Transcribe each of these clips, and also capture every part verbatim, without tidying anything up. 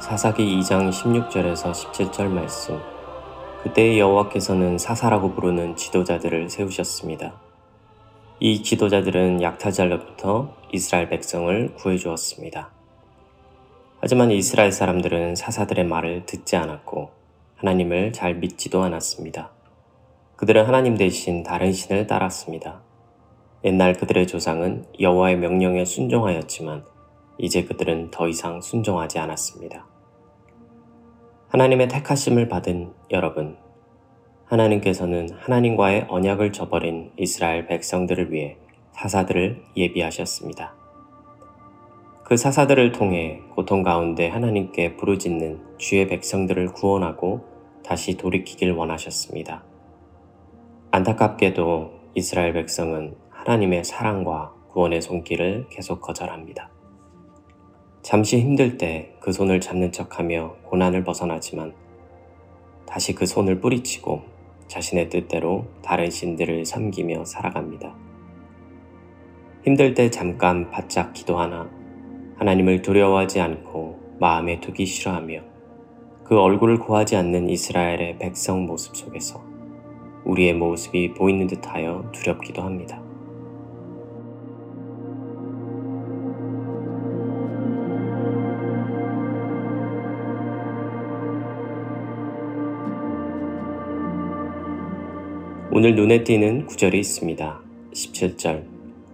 사사기 이 장 십육 절에서 십칠 절 말씀. 그때 여호와께서는 사사라고 부르는 지도자들을 세우셨습니다. 이 지도자들은 약탈자로부터 이스라엘 백성을 구해주었습니다. 하지만 이스라엘 사람들은 사사들의 말을 듣지 않았고 하나님을 잘 믿지도 않았습니다. 그들은 하나님 대신 다른 신을 따랐습니다. 옛날 그들의 조상은 여호와의 명령에 순종하였지만 이제 그들은 더 이상 순종하지 않았습니다. 하나님의 택하심을 받은 여러분, 하나님께서는 하나님과의 언약을 저버린 이스라엘 백성들을 위해 사사들을 예비하셨습니다. 그 사사들을 통해 고통 가운데 하나님께 부르짖는 주의 백성들을 구원하고 다시 돌이키길 원하셨습니다. 안타깝게도 이스라엘 백성은 하나님의 사랑과 구원의 손길을 계속 거절합니다. 잠시 힘들 때 그 손을 잡는 척하며 고난을 벗어나지만 다시 그 손을 뿌리치고 자신의 뜻대로 다른 신들을 섬기며 살아갑니다. 힘들 때 잠깐 바짝 기도하나 하나님을 두려워하지 않고 마음에 두기 싫어하며 그 얼굴을 구하지 않는 이스라엘의 백성 모습 속에서 우리의 모습이 보이는 듯하여 두렵기도 합니다. 오늘 눈에 띄는 구절이 있습니다. 십칠 절,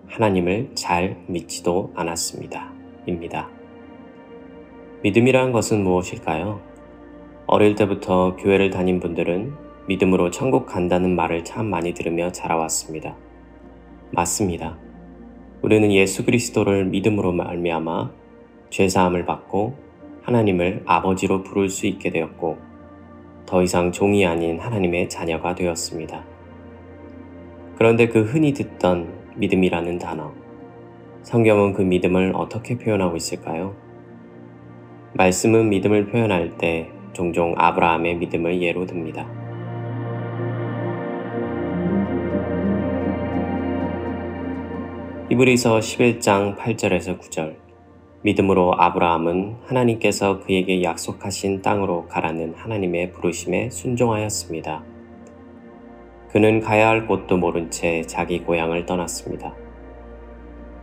하나님을 잘 믿지도 않았습니다. 입니다. 믿음이란 것은 무엇일까요? 어릴 때부터 교회를 다닌 분들은 믿음으로 천국 간다는 말을 참 많이 들으며 자라왔습니다. 맞습니다. 우리는 예수 그리스도를 믿음으로 말미암아 죄사함을 받고 하나님을 아버지로 부를 수 있게 되었고 더 이상 종이 아닌 하나님의 자녀가 되었습니다. 그런데 그 흔히 듣던 믿음이라는 단어, 성경은 그 믿음을 어떻게 표현하고 있을까요? 말씀은 믿음을 표현할 때 종종 아브라함의 믿음을 예로 듭니다. 히브리서 십일 장 팔 절에서 구 절, 믿음으로 아브라함은 하나님께서 그에게 약속하신 땅으로 가라는 하나님의 부르심에 순종하였습니다. 그는 가야 할 곳도 모른 채 자기 고향을 떠났습니다.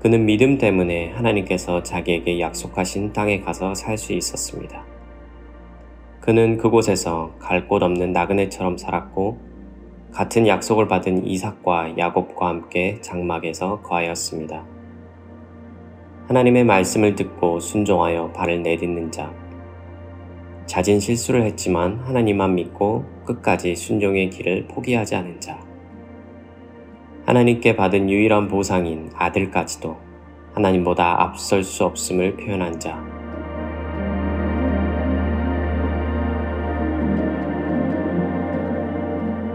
그는 믿음 때문에 하나님께서 자기에게 약속하신 땅에 가서 살 수 있었습니다. 그는 그곳에서 갈 곳 없는 나그네처럼 살았고 같은 약속을 받은 이삭과 야곱과 함께 장막에서 거하였습니다. 하나님의 말씀을 듣고 순종하여 발을 내딛는 자, 잦은 실수를 했지만 하나님만 믿고 끝까지 순종의 길을 포기하지 않은 자, 하나님께 받은 유일한 보상인 아들까지도 하나님보다 앞설 수 없음을 표현한 자,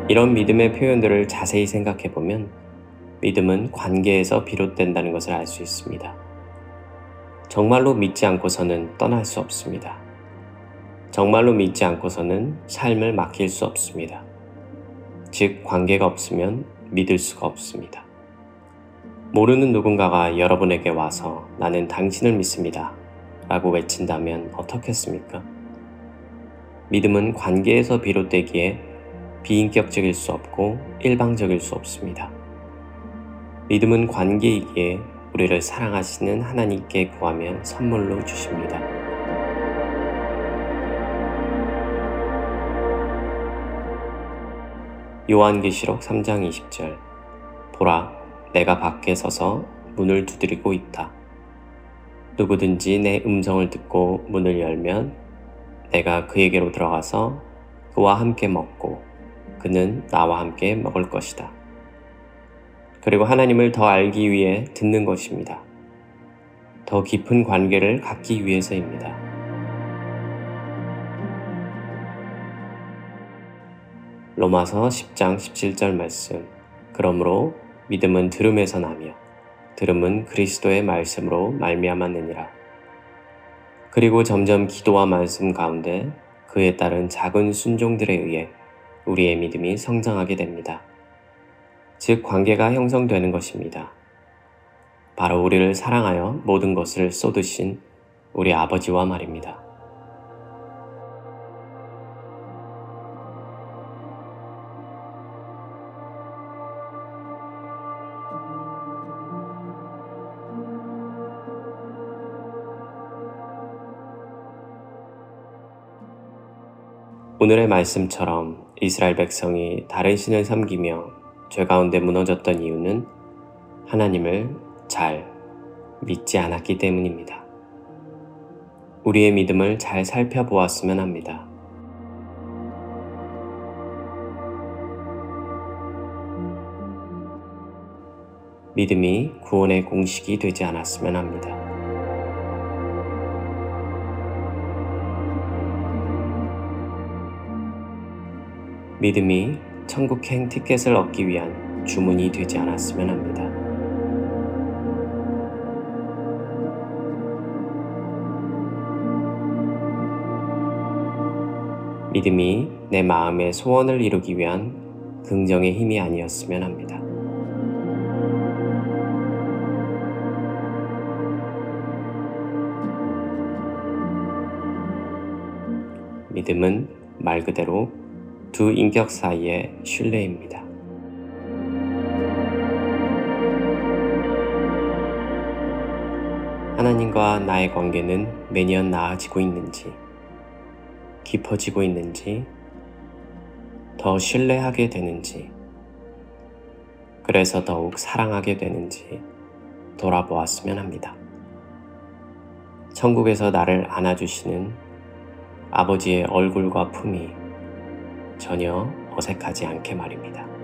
이런 믿음의 표현들을 자세히 생각해보면 믿음은 관계에서 비롯된다는 것을 알 수 있습니다. 정말로 믿지 않고서는 떠날 수 없습니다. 정말로 믿지 않고서는 삶을 맡길 수 없습니다. 즉, 관계가 없으면 믿을 수가 없습니다. 모르는 누군가가 여러분에게 와서 나는 당신을 믿습니다 라고 외친다면 어떻겠습니까? 믿음은 관계에서 비롯되기에 비인격적일 수 없고 일방적일 수 없습니다. 믿음은 관계이기에 우리를 사랑하시는 하나님께 구하면 선물로 주십니다. 요한계시록 삼 장 이십 절, 보라, 내가 밖에 서서 문을 두드리고 있다. 누구든지 내 음성을 듣고 문을 열면 내가 그에게로 들어가서 그와 함께 먹고 그는 나와 함께 먹을 것이다. 그리고 하나님을 더 알기 위해 듣는 것입니다. 더 깊은 관계를 갖기 위해서입니다. 로마서 십 장 십칠 절 말씀. 그러므로 믿음은 들음에서 나며 들음은 그리스도의 말씀으로 말미암았느니라. 그리고 점점 기도와 말씀 가운데 그에 따른 작은 순종들에 의해 우리의 믿음이 성장하게 됩니다. 즉, 관계가 형성되는 것입니다. 바로 우리를 사랑하여 모든 것을 쏟으신 우리 아버지와 말입니다. 오늘의 말씀처럼 이스라엘 백성이 다른 신을 섬기며 죄 가운데 무너졌던 이유는 하나님을 잘 믿지 않았기 때문입니다. 우리의 믿음을 잘 살펴보았으면 합니다. 믿음이 구원의 공식이 되지 않았으면 합니다. 믿음이 천국행 티켓을 얻기 위한 주문이 되지 않았으면 합니다. 믿음이 내 마음의 소원을 이루기 위한 긍정의 힘이 아니었으면 합니다. 믿음은 말 그대로 두 인격 사이의 신뢰입니다. 하나님과 나의 관계는 매년 나아지고 있는지, 깊어지고 있는지, 더 신뢰하게 되는지, 그래서 더욱 사랑하게 되는지 돌아보았으면 합니다. 천국에서 나를 안아주시는 아버지의 얼굴과 품이 전혀 어색하지 않게 말입니다.